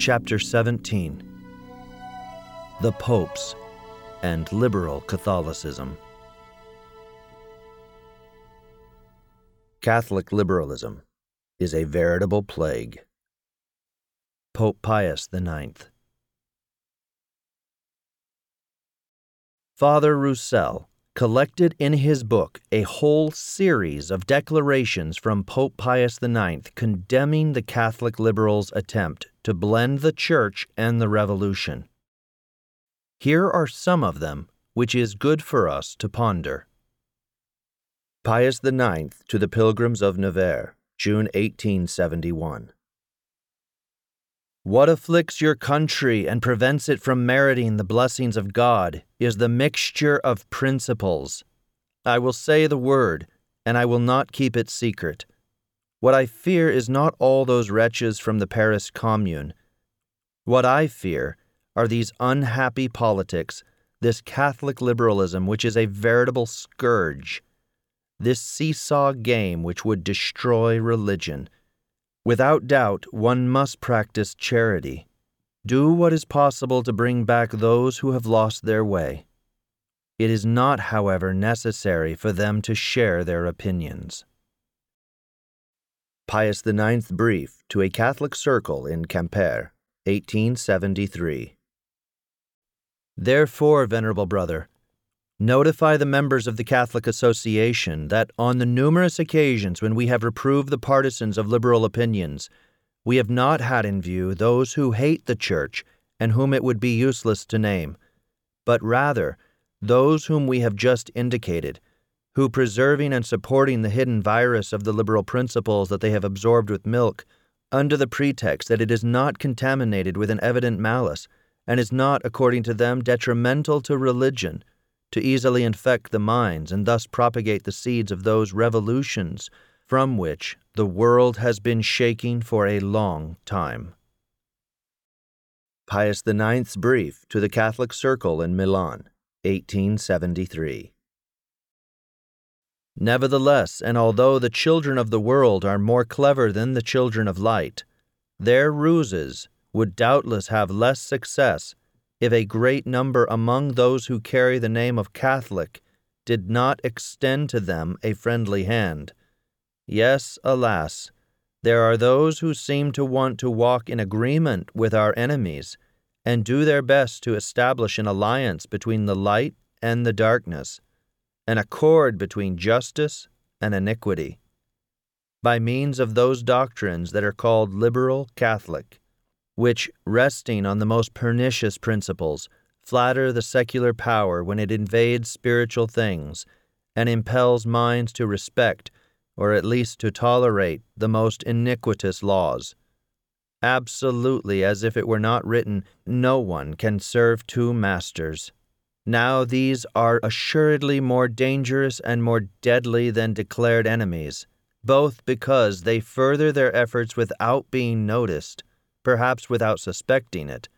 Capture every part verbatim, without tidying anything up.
Chapter seventeen. The Popes and Liberal Catholicism. Catholic liberalism is a veritable plague. Pope Pius the ninth. Father Roussel collected in his book a whole series of declarations from Pope Pius the ninth condemning the Catholic liberals' attempt to blend the Church and the Revolution. Here are some of them, which is good for us to ponder. Pius the ninth to the Pilgrims of Nevers, June eighteen seventy-one. What afflicts your country and prevents it from meriting the blessings of God is the mixture of principles. I will say the word, and I will not keep it secret. What I fear is not all those wretches from the Paris Commune. What I fear are these unhappy politics, this Catholic liberalism which is a veritable scourge, this seesaw game which would destroy religion. Without doubt, one must practice charity. Do what is possible to bring back those who have lost their way. It is not, however, necessary for them to share their opinions. Pius the ninth brief to a Catholic circle in Quimper, eighteen seventy-three. Therefore, Venerable Brother, notify the members of the Catholic Association that on the numerous occasions when we have reproved the partisans of liberal opinions, we have not had in view those who hate the Church and whom it would be useless to name, but rather those whom we have just indicated, who, preserving and supporting the hidden virus of the liberal principles that they have absorbed with milk, under the pretext that it is not contaminated with an evident malice and is not, according to them, detrimental to religion, to easily infect the minds and thus propagate the seeds of those revolutions from which the world has been shaking for a long time. Pius the ninth's brief to the Catholic circle in Milan, eighteen seventy-three. Nevertheless, and although the children of the world are more clever than the children of light, their ruses would doubtless have less success if a great number among those who carry the name of Catholic did not extend to them a friendly hand. Yes, alas, there are those who seem to want to walk in agreement with our enemies and do their best to establish an alliance between the light and the darkness, an accord between justice and iniquity, by means of those doctrines that are called liberal Catholic, which, resting on the most pernicious principles, flatter the secular power when it invades spiritual things and impels minds to respect, or at least to tolerate, the most iniquitous laws. Absolutely, as if it were not written, no one can serve two masters. Now these are assuredly more dangerous and more deadly than declared enemies, both because they further their efforts without being noticed, perhaps without suspecting it,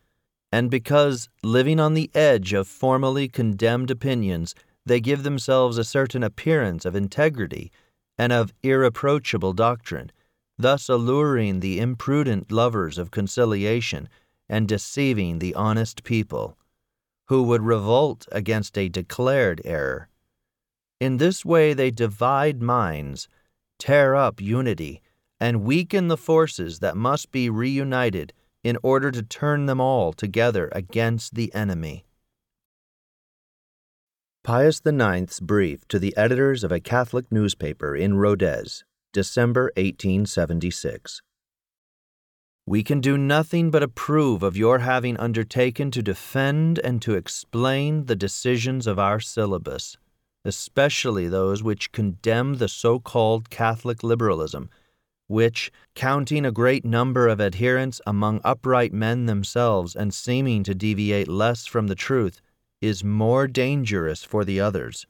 and because, living on the edge of formally condemned opinions, they give themselves a certain appearance of integrity and of irreproachable doctrine, thus alluring the imprudent lovers of conciliation and deceiving the honest people, who would revolt against a declared error. In this way they divide minds, tear up unity, and weaken the forces that must be reunited in order to turn them all together against the enemy. Pius the ninth's brief to the editors of a Catholic newspaper in Rodez, December eighteen seventy-six. We can do nothing but approve of your having undertaken to defend and to explain the decisions of our syllabus, especially those which condemn the so-called Catholic liberalism, which, counting a great number of adherents among upright men themselves and seeming to deviate less from the truth, is more dangerous for the others,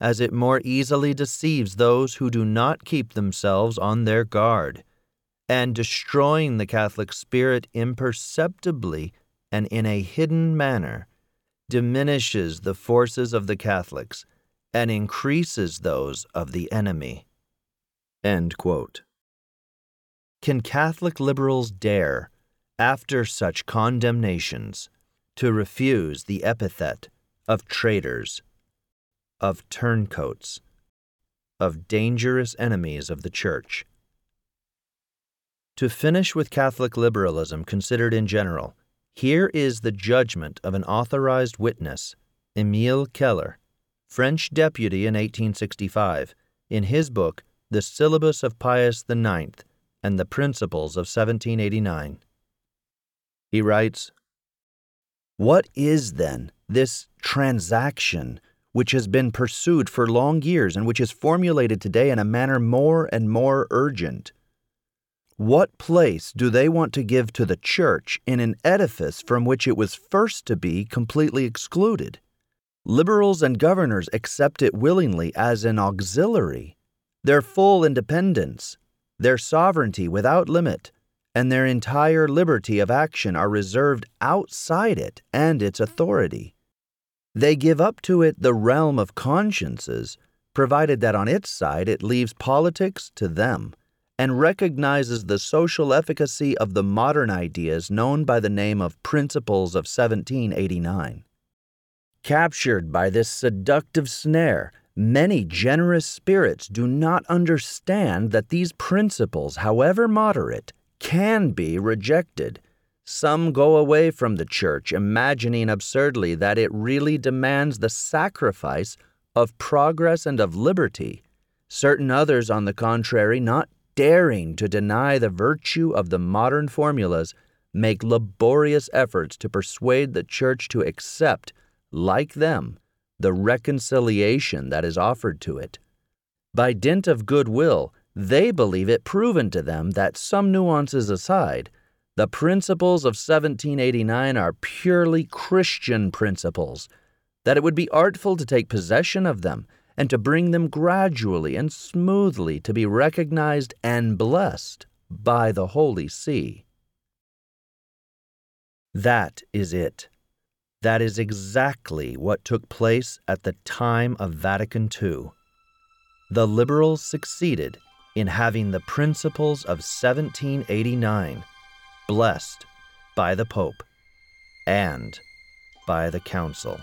as it more easily deceives those who do not keep themselves on their guard, and destroying the Catholic spirit imperceptibly and in a hidden manner, diminishes the forces of the Catholics and increases those of the enemy." End quote. Can Catholic liberals dare, after such condemnations, to refuse the epithet of traitors, of turncoats, of dangerous enemies of the Church. To finish with Catholic liberalism considered in general, here is the judgment of an authorized witness, Emile Keller, French deputy in eighteen sixty-five, in his book, The Syllabus of Pius the Ninth and the Principles of seventeen eighty-nine. He writes, "What is, then, this transaction which has been pursued for long years and which is formulated today in a manner more and more urgent? What place do they want to give to the Church in an edifice from which it was first to be completely excluded? Liberals and governors accept it willingly as an auxiliary. Their full independence, their sovereignty without limit, and their entire liberty of action are reserved outside it and its authority. They give up to it the realm of consciences, provided that on its side it leaves politics to them, and recognizes the social efficacy of the modern ideas known by the name of Principles of seventeen eighty-nine. Captured by this seductive snare, many generous spirits do not understand that these principles, however moderate, can be rejected. Some go away from the Church, imagining absurdly that it really demands the sacrifice of progress and of liberty, certain others, on the contrary, not daring to deny the virtue of the modern formulas, make laborious efforts to persuade the Church to accept, like them, the reconciliation that is offered to it. By dint of goodwill, they believe it proven to them that, some nuances aside, the principles of seventeen eighty-nine are purely Christian principles, that it would be artful to take possession of them and to bring them gradually and smoothly to be recognized and blessed by the Holy See." That is it. That is exactly what took place at the time of Vatican Two. The liberals succeeded in having the principles of seventeen eighty-nine blessed by the Pope and by the Council.